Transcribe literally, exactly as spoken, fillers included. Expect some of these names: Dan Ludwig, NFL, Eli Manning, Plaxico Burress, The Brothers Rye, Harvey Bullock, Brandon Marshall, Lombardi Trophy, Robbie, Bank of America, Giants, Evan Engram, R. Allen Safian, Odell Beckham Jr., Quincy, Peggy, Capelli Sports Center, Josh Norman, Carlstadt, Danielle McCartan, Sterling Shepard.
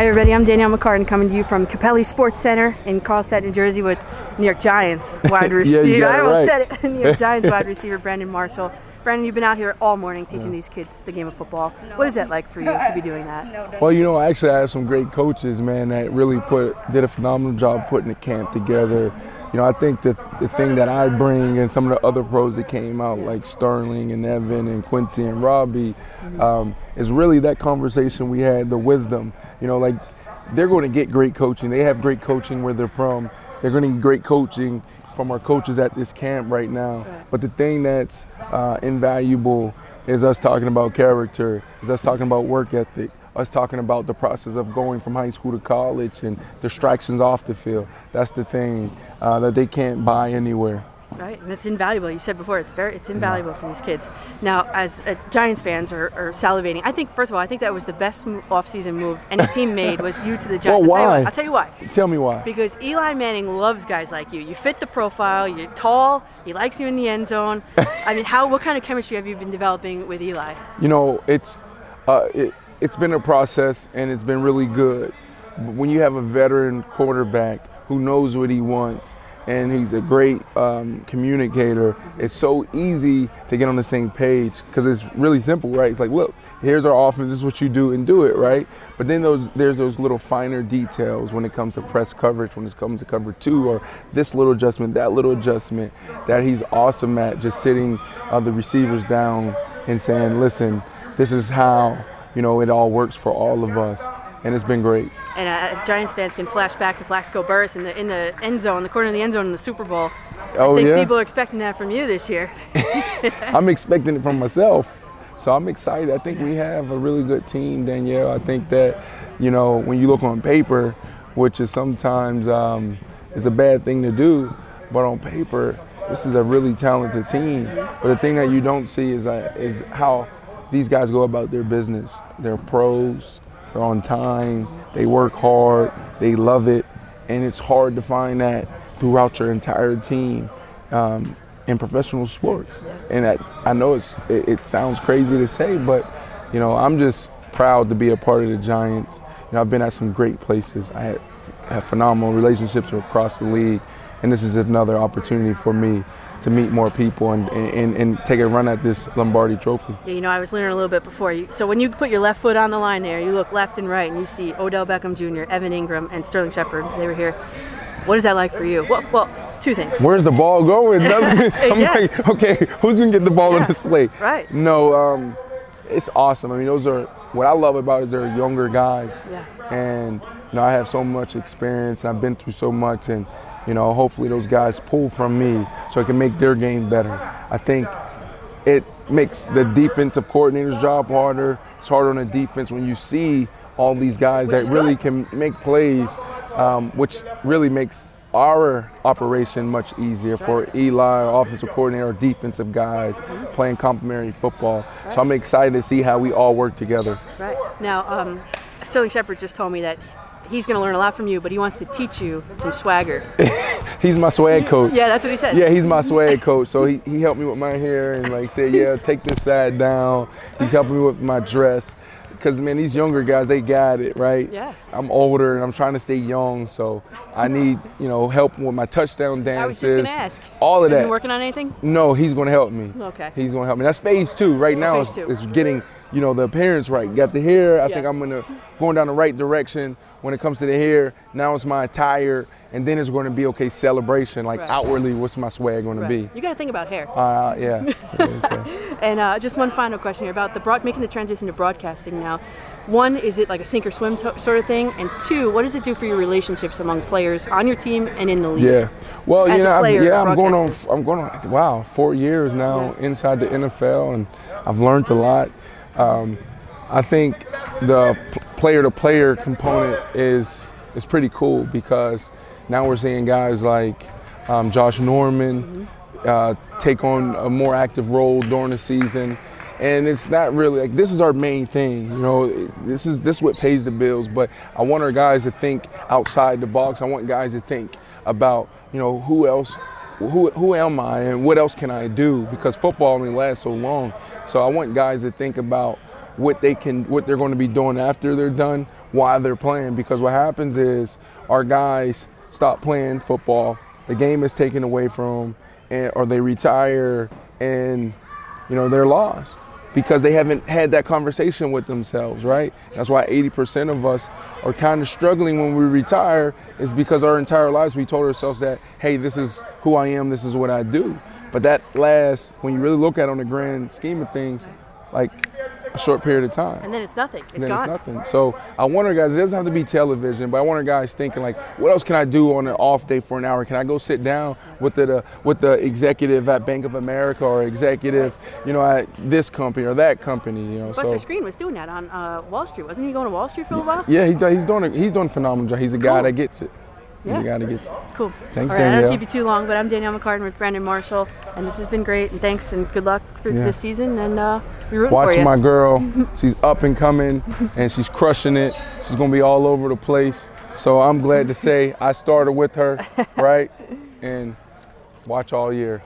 Hi everybody, I'm Danielle McCartan coming to you from Capelli Sports Center in Carlstadt, New Jersey with New York Giants wide receiver, yeah, you got it I almost right. said it, New York Giants wide receiver Brandon Marshall. Brandon, you've been out here all morning teaching yeah. these kids the game of football. No. What is that like for you to be doing that? Well, you know, actually I have some great coaches, man, that really put did a phenomenal job putting the camp together. You know, I think that the thing that I bring and some of the other pros that came out, like Sterling and Evan and Quincy and Robbie, mm-hmm. um, is really that conversation we had, the wisdom. You know, like they're going to get great coaching. They have great coaching where they're from. They're going to get great coaching from our coaches at this camp right now. Sure. But the thing that's uh, invaluable is us talking about character, is us talking about work ethic, us talking about the process of going from high school to college and distractions off the field. That's the thing uh, that they can't buy anywhere. Right, and it's invaluable. You said before, it's very, it's invaluable for these kids. Now, as uh, Giants fans are, are salivating, I think, first of all, I think that was the best off-season move any team made was you to the Giants. Well, why? I'll tell you why. Tell me why. Because Eli Manning loves guys like you. You fit the profile, you're tall, he likes you in the end zone. I mean, how? What kind of chemistry have you been developing with Eli? You know, it's... Uh, it, It's been a process, and it's been really good. When you have a veteran quarterback who knows what he wants, and he's a great um, communicator, it's so easy to get on the same page because it's really simple, right? It's like, look, here's our offense, this is what you do, and do it, right? But then those, there's those little finer details when it comes to press coverage, when it comes to cover two, or this little adjustment, that little adjustment, that he's awesome at just sitting uh, the receivers down and saying, listen, this is how you know, it all works for all of us, and it's been great. And uh, Giants fans can flash back to Plaxico Burress in the in the end zone, the corner of the end zone in the Super Bowl. Oh, I think yeah. people are expecting that from you this year. I'm expecting it from myself, so I'm excited. I think we have a really good team, Danielle. I think that, you know, when you look on paper, which is sometimes um, it's a bad thing to do, but on paper, this is a really talented team. But the thing that you don't see is uh, is how these guys go about their business. They're pros, they're on time, they work hard, they love it, and it's hard to find that throughout your entire team um, in professional sports. And I, I know it's, it, it sounds crazy to say, but you know, I'm just proud to be a part of the Giants. You know, I've been at some great places. I had, had phenomenal relationships across the league, and this is another opportunity for me to meet more people and, and, and take a run at this Lombardi Trophy. Yeah, you know, I was learning a little bit before you. So when you put your left foot on the line there, you look left and right, and you see Odell Beckham Junior, Evan Engram, and Sterling Shepard. They were here. What is that like for you? Well, well two things. Where's the ball going? I'm yeah. like, okay, who's going to get the ball yeah. on this play? Right. No, um, it's awesome. I mean, those are what I love about it is they're younger guys. Yeah. And, you know, I have so much experience, and I've been through so much, and you know, hopefully those guys pull from me so I can make their game better. I think it makes the defensive coordinator's job harder. It's harder on the defense when you see all these guys that really can make plays, um, which really makes our operation much easier for Eli, our offensive coordinator, our defensive guys playing complementary football. So I'm excited to see how we all work together. Right. Now, um, Sterling Shepard just told me that he's going to learn a lot from you, but he wants to teach you some swagger. He's my swag coach. Yeah, that's what he said. Yeah, he's my swag coach. So he, he helped me with my hair and like said, yeah, take this side down. He's helping me with my dress. Because, man, these younger guys, they got it, right? Yeah. I'm older, and I'm trying to stay young, so I need, you know, help with my touchdown dances. I was just going to ask. All of that. Have you been working on anything? No, he's going to help me. Okay. He's going to help me. That's phase two. Right now it's, it's getting, you know, the appearance right. Got the hair. I yeah. think I'm going to going down the right direction when it comes to the hair. Now it's my attire, and then it's going to be, okay, celebration. Like, right. outwardly, what's my swag going right. to be? You got to think about hair. Uh, yeah. yeah okay. And uh, just one final question here about the broad- making the transition to broadcasting now. One, is it like a sink or swim to- sort of thing? And two, what does it do for your relationships among players on your team and in the league? Yeah, well, As you know, player, I'm, yeah, I'm going on. I'm going on. Wow, four years now yeah. inside the N F L, and I've learned a lot. Um, I think the player-to-player component is is pretty cool because now we're seeing guys like um, Josh Norman mm-hmm. uh, take on a more active role during the season. And it's not really like this is our main thing, you know. This is this is what pays the bills. But I want our guys to think outside the box. I want guys to think about, you know, who else, who who am I, and what else can I do? Because football only lasts so long. So I want guys to think about what they can, what they're going to be doing after they're done, why they're playing, because what happens is our guys stop playing football, the game is taken away from them, or they retire, and you know they're lost because they haven't had that conversation with themselves, right? That's why eighty percent of us are kind of struggling when we retire, is because our entire lives we told ourselves that, hey, this is who I am, this is what I do. But that lasts, when you really look at it on the grand scheme of things, like a short period of time. And then it's nothing. It's and then gone. It's nothing. So I wonder, guys, it doesn't have to be television, but I wonder guys thinking, like, what else can I do on an off day for an hour? Can I go sit down with the, the with the executive at Bank of America, or executive, you know, at this company or that company? You know, Buster so. Screen was doing that on uh, Wall Street. Wasn't he going to Wall Street for a while? Yeah, he, he's doing a, he's doing a phenomenal job. He's a guy cool. that gets it. He's yeah. a guy that gets it. Cool. Thanks, Danielle. All right, I don't keep you too long, but I'm Danielle McCartan with Brandon Marshall, and this has been great, and thanks, and good luck for yeah. this season, and uh, we're rooting Watching for you. Watching my girl. She's up and coming, and she's crushing it. She's going to be all over the place, so I'm glad to say I started with her, right, and watch all year.